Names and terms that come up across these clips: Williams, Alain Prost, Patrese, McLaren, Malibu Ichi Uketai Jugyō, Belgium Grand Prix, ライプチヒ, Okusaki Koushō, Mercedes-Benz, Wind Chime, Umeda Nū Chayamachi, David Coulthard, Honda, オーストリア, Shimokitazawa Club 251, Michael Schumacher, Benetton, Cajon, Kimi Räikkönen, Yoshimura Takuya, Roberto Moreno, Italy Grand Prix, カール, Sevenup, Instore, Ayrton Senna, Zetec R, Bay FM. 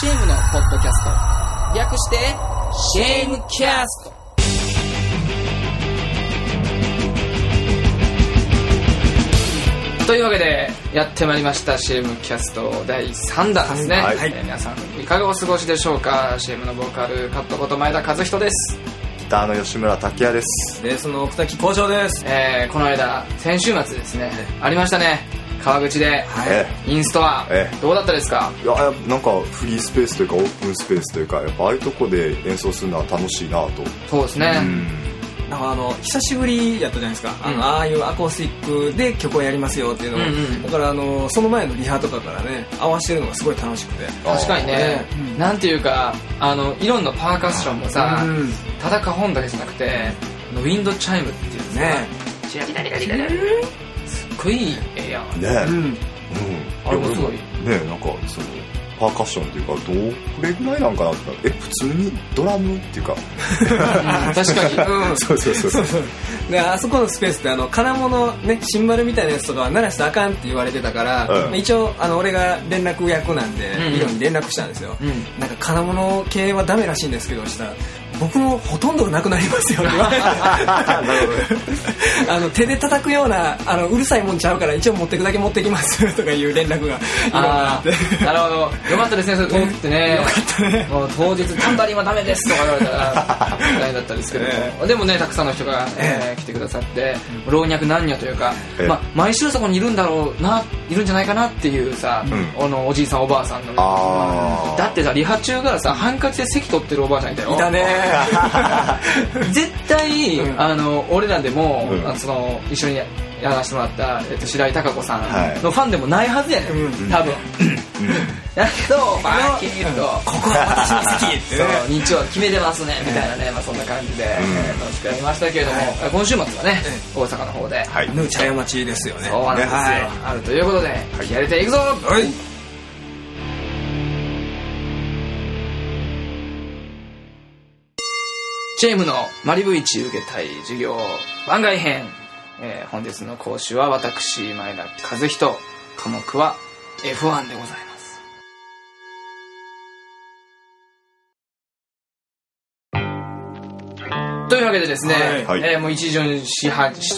シェームのポッドキャスト、略してシェームキャスト。というわけでやってまいりました、シェームキャスト第3弾ですね、はいはい。皆さんいかがお過ごしでしょうか。シェームのボーカルカットこと前田和人です。ギターの吉村拓也です。ベースの奥崎幸翔です。この間先週末ですね、ありましたね、川口で、はい、インストア、どうだったですか。いや、なんかフリースペースというかオープンスペースというか、やっぱああいうとこで演奏するのは楽しいなと。そうですね、なんか久しぶりやったじゃないですか、ああいうアコースティックで曲をやりますよっていうのを、だからその前のリハとかからね、合わせるのがすごい楽しくて。確かにね、なんていうかいろんなパーカッションもさ、ただカホンだけじゃなくてウィンドチャイムっていうね、チラリラリラリラリ、すっごいやんね。あれもすごいね、なんかそのパーカッションっていうか、これぐらいなんかなって、普通にドラムっていうか確かに、そうで、あそこのスペースって金物ね、シンバルみたいなやつとかは鳴らしたらあかんって言われてたから、一応俺が連絡役なんで、イロに連絡したんですよ、なんか金物系はダメらしいんですけど、したら僕もほとんどなくなりますよね手で叩くようなうるさいもんちゃうから、一応持ってくだけ持ってきますとかいう連絡があって。なるほど、よかったですね、それ遠くってね。よかったね。もう当日タンバリンはダメですとか言われたらぐらいだったんですけども、でもね、たくさんの人が、来てくださって、老若男女というか、毎週そこにいるんだろうな、いるんじゃないかなっていうさ、おじいさんおばあさんの、だってさ、リハ中からさ、ハンカチで席取ってるおばあちゃんいたよ。いたね絶対俺らでも一緒にやらせてもらった、白井貴子さんのファンでもないはずやねん、多分だけどバーキーとここは私の席ってそう日曜決めてますねみたいなね、そんな感じで楽しくやりましたけれども、今週末はね、大阪の方でぬーちゃやまちですよね。そうなんですよ、あるということでやれていくぞ。はい、シェームのマリブイチ受けたい授業番外編、本日の講師は私前田和人、科目は F1 でございます。というわけでですね、もう一巡し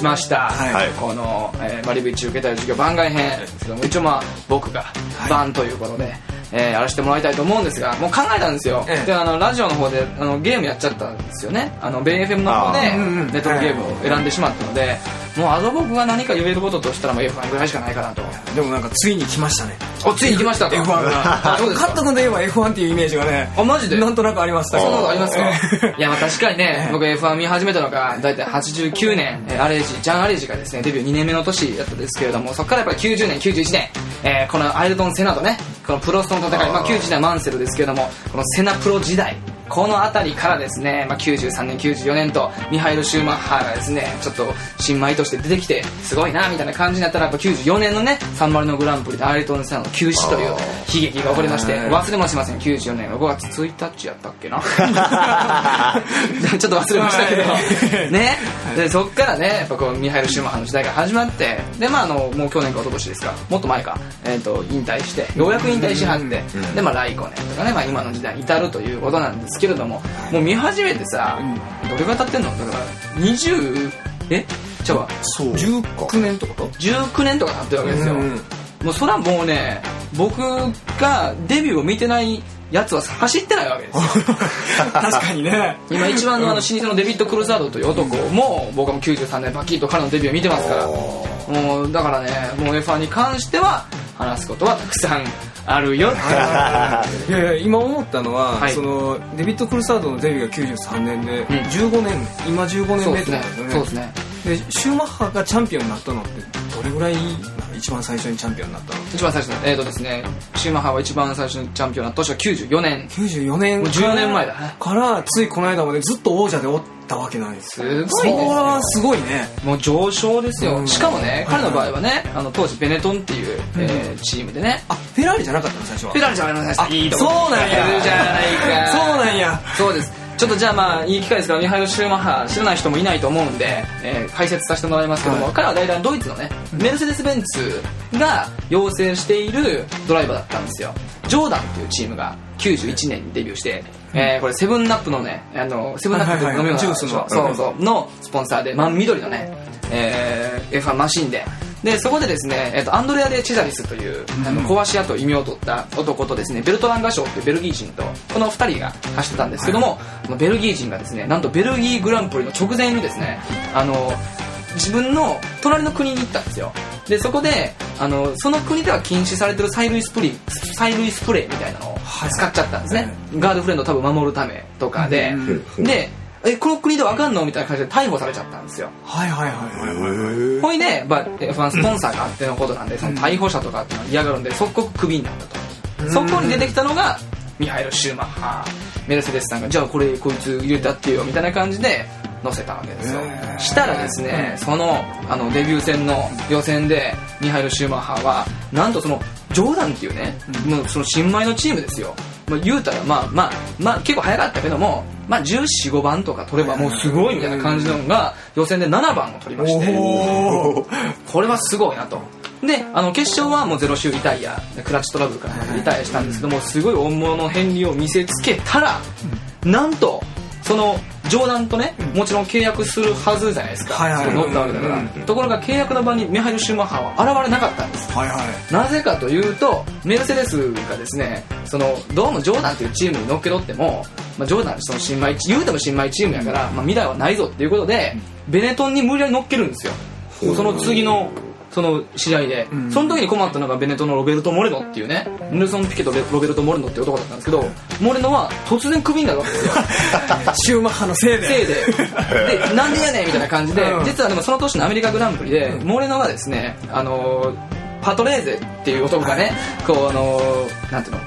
ました、この、マリブイチ受けたい授業番外編ですけども、一応僕が番ということで、やらせてもらいたいと思うんですが、もう考えたんですよ、でラジオの方でゲームやっちゃったんですよね。ベイ FM の方でレトロゲームを選んでしまったので、もう僕が何か言えることとしたらF1 ぐらいしかないかなと。でもなんかついに来ましたね。ついに来ましたか F1 が。カット君といえば F1 っていうイメージがね、マジでなんとなくありました。そんなことありますかいや、確かにね、僕 F1 見始めたのがだいたい89年、ジャン・アレジがですねデビュー2年目の年だったんですけれども、そこからやっぱり90年91年、このアイルトン・セナとね、このプロストの戦い、90年マンセルですけれども、このセナプロ時代、この辺りからですね、93年94年とミハイル・シューマッハがですねちょっと新米として出てきて、すごいなみたいな感じになったら、94年のねサンマリノグランプリでアイルトン・セナの急死という悲劇が起こりまして、忘れもしません。94年の5月1日やったっけなちょっと忘れましたけどね。でそっからね、やっぱこうミハイル・シューマッハの時代が始まって、でもう去年か一昨年ですか、もっと前か、引退して、ようやく引退しはって、でライコネとかね、今の時代に至るということなんですけれども、もう見始めてさ、どれが経ってんのだから20じゃあ19年とか19年とか経ってるわけですよ。もうそらもうね、僕がデビューを見てないやつは走ってないわけですよ確かにね。今一番の老舗のデビッド・クルザードという男も、僕はもう93年バキッと彼のデビューを見てますから、もうだからね、もう F1 に関しては話すことはたくさんあるよいやいや、今思ったのは、そのデビッド・クルサードのデビューが93年で、15年、今15年目ってことだよね。でシューマッハがチャンピオンになったのってどれぐらい、一番最初にチャンピオンになったの？一番最初のですね、シューマッハは一番最初にチャンピオンになった年は94年。94年10年前だからついこの間までずっと王者でおったわけなんです。すごいですね。それはすごいね。もう上昇ですよ。しかもね、彼の場合はね、当時ベネトンっていうチームでね。あ、フェラーリじゃなかったの最初は。フェラーリじゃないの最初。いいとこ。そうなんや。じゃないか。そうなんや。そうです。ちょっとじゃあいい機会ですから、ミハイル・シューマッハ知らない人もいないと思うんで、解説させてもらいますけども、彼は大体ドイツのねメルセデス・ベンツが養成しているドライバーだったんですよ。ジョーダンっていうチームが91年にデビューして、これセブンナップのね、セブンナップの飲み物の、そうそうのスポンサーで、緑のね、F1 マシンで。でそこでですね、アンドレア・デ・チェザリスという壊し屋と異名を取った男とですね、ベルトラン・ガショーというベルギー人とこの2人が走ってたんですけども、このベルギー人がですね、なんとベルギーグランプリの直前にですね、自分の隣の国に行ったんですよ。でそこでその国では禁止されてる催涙スプレーみたいなのを使っちゃったんですね、ガードフレンドを多分守るためとかで、でこの国でわかんのみたいな感じで逮捕されちゃったんですよ。はいはいはい。ほいで、F1 スポンサーがあってのことなんで、その逮捕者とかってのは嫌がるんで、即刻クビになったと。そこに出てきたのが、ミハエル・シューマッハ。メルセデスさんが、じゃあこいつ入れてやってよ、みたいな感じで乗せたわけですよ。したらですね、その、デビュー戦の予選で、ミハエル・シューマッハは、なんとその、ジョーダンっていうね、もうその新米のチームですよ。言うたら結構早かったけども、14、5番とか取ればもうすごいみたいな感じのが予選で7番を取りまして、これはすごいなと。で決勝はもう0周リタイア、クラッチトラブルからリタイアしたんですけども、すごい大物の片りを見せつけたら、なんとそのジョーダンとね、もちろん契約するはずじゃないですか、乗ったわけだから。ところが契約の場にミハイル・シューマッハは現れなかったんです。なぜかというと、メルセデスがですね、どうもジョーダンというチームに乗っけ取っても、ジョーダンは新米、言うても新米チームやから、未来はないぞっていうことで、ベネトンに無理やり乗っけるんですよ、その次のその試合で。その時に困ったのがベネトンのロベルト・モレノっていうね、ネルソン・ピケとロベルト・モレノっていう男だったんですけど、モレノは突然クビになるわけですよシューマッハのせいでで、なんでやねんみたいな感じで、実はでもその年のアメリカグランプリでモレノがですね、パトレーゼっていう男がね、こうなんていうの、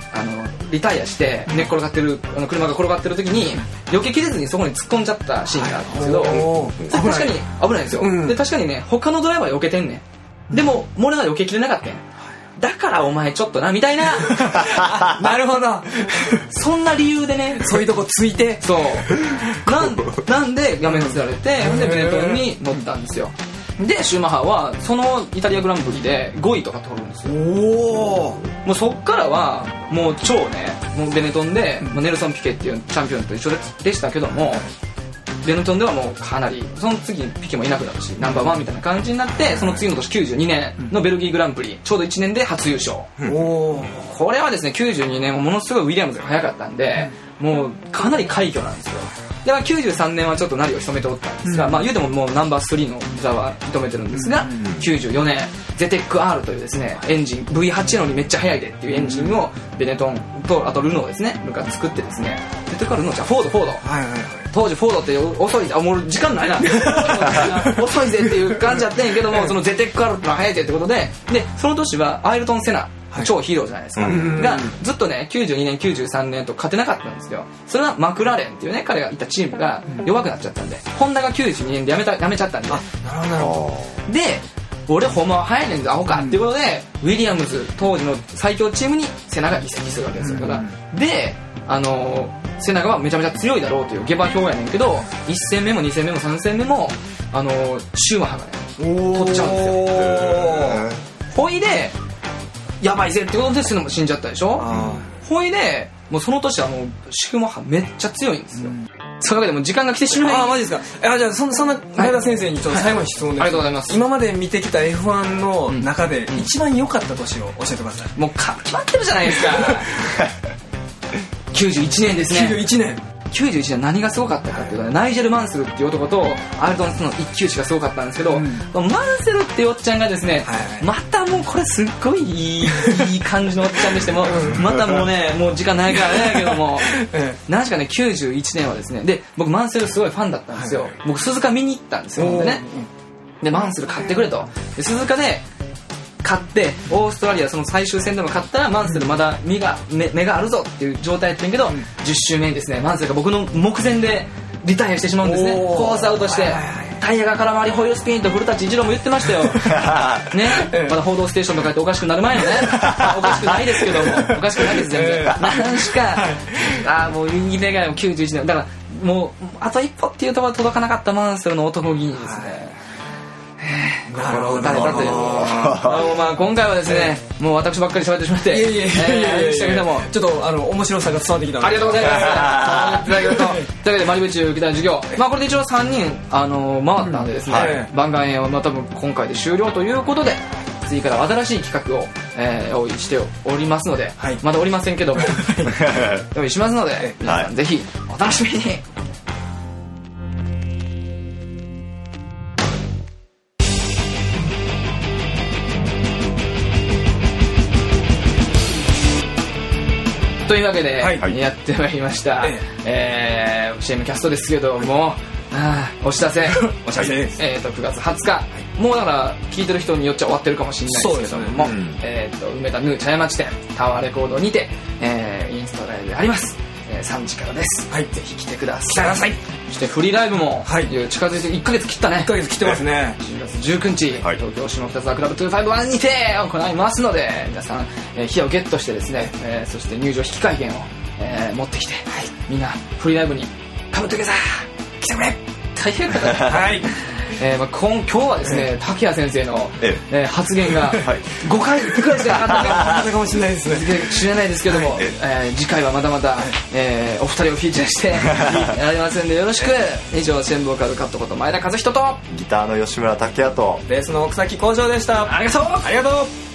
リタイアして寝っ転がってる、車が転がってる時に避けきれずにそこに突っ込んじゃったシーンがあるんですけど、確かに危ないんですよ。で確かにね、他のドライバー避けてんねん、でもモレノは避けきれなかったんだから、お前ちょっとなみたいななるほどそんな理由でね、そういうとこついてそうなんでやめさせられて、でベネトンに乗ったんですよ。でシューマッハはそのイタリアグランプリで5位とか取るんですよ。もうそっからはもう超ね、もうベネトンで、ネルソン・ピケっていうチャンピオンと一緒でしたけども、ベネトンではもうかなり、その次ピケもいなくなるし、ナンバーワンみたいな感じになって、その次の年92年のベルギーグランプリ、ちょうど1年で初優勝。これはですね、92年はものすごいウィリアムズが早かったんで、もうかなり快挙なんですよ。では93年はちょっとナリを潜めておったんですが、言うてももうナンバー3の座は射止めてるんですが、94年ゼテック R というですね、エンジン V8 のにめっちゃ速いでっていうエンジンをベネトンと、あとルノーですね、ルカ作ってですね、ゼテック R のじゃあフォード、当時フォードって遅い、もう時間ないな遅いぜっていう感じだったんやけども、そのゼテック R の速いぜってことで、その年はアイルトン・セナ、超ヒーローじゃないですか、がずっとね92年93年と勝てなかったんですよ。それはマクラーレンっていうね、彼がいたチームが弱くなっちゃったんで、ホンダが92年でやめちゃったんで、で俺ホンマは早いねんぞアホかっていうことで、ウィリアムズ当時の最強チームにセナが移籍するわけですから、でセナがめちゃめちゃ強いだろうという下馬評やねんけど、1戦目も2戦目も3戦目もシューマッハがね取っちゃうんですよ。ほいでやばいぜってことですけども、死んじゃったでしょ。ほいでもうその年はもうシューマッハめっちゃ強いんですよ。そういうわけでも時間が来てしまい、マジですか。じゃあそんな前田先生にちょっと最後に質問です。ありがとうございます。今まで見てきた F1 の中で一番良かった年を教えてください。もう決まってるじゃないですか91年ですね。91年何がすごかったかっていうとね、ナイジェル・マンセルっていう男とアルトンスの一騎打ちがすごかったんですけど、マンセルっていうおっちゃんがですね、またもうこれすっごいいい感じのおっちゃんでしてもまたもうね、もう時間ないからね、けども何しかね91年はですね、で僕マンセルすごいファンだったんですよ。僕鈴鹿見に行ったんですよ。でね、でマンセル買ってくれと、で鈴鹿で勝ってオーストラリアその最終戦でも勝ったらマンセルまだ目があるぞっていう状態やってんけど、10周目にですねマンセルが僕の目前でリタイアしてしまうんですね。コースアウトして、タイヤが空回り、ホイールスピンと古舘伊知郎も言ってましたよね、まだ「報道ステーション」とかっておかしくなる前のねおかしくないですけども、おかしくないです全然何しかもう夢が91年だから、もうあと一歩っていうところで届かなかったマンセルの男気にですね、心を打たれたという。まあ今回はですね、もう私ばっかり喋ってしまって、いやいやいやでしたけども、ちょっと面白さが伝わってきたのでありがとうございますというわけで、マリブチ受けた授業、まあこれで一応3人回ったんでですね、番外編はまあ多分今回で終了ということで、次から新しい企画を用意しておりますので、まだおりませんけども用意しますので、皆さんぜひお楽しみに。というわけで、はい、やってまいりました、CM キャストですけども、お知らせです、9月20日、はい、もうだから聞いてる人によっちゃ終わってるかもしれないですけども、ね、梅田ヌー茶屋町店タワーレコードにて、インスタライブであります、3時からです、はい、ぜひ来てください、そしてフリーライブも、はい、近づいて1ヶ月切ったね、1ヶ月切ってますね、10月19日、はい、東京下北沢クラブ251にて行いますので、皆さん日をゲットしてですね、そして入場引換券を、持ってきて、はい、みんなフリーライブにカムトゥゲザー来てくれということで、はいまあ、今日はですね、竹谷先生の、発言が5回くらいしかなかったかもしれないですね、知らないですけども、はい、次回はまたまた、お二人をフィーチャーしてやりますんでよろしく。以上、シェンボーカルカットこと前田和人とギターの吉村竹谷とベースの奥崎幸丈でした。ありがとう。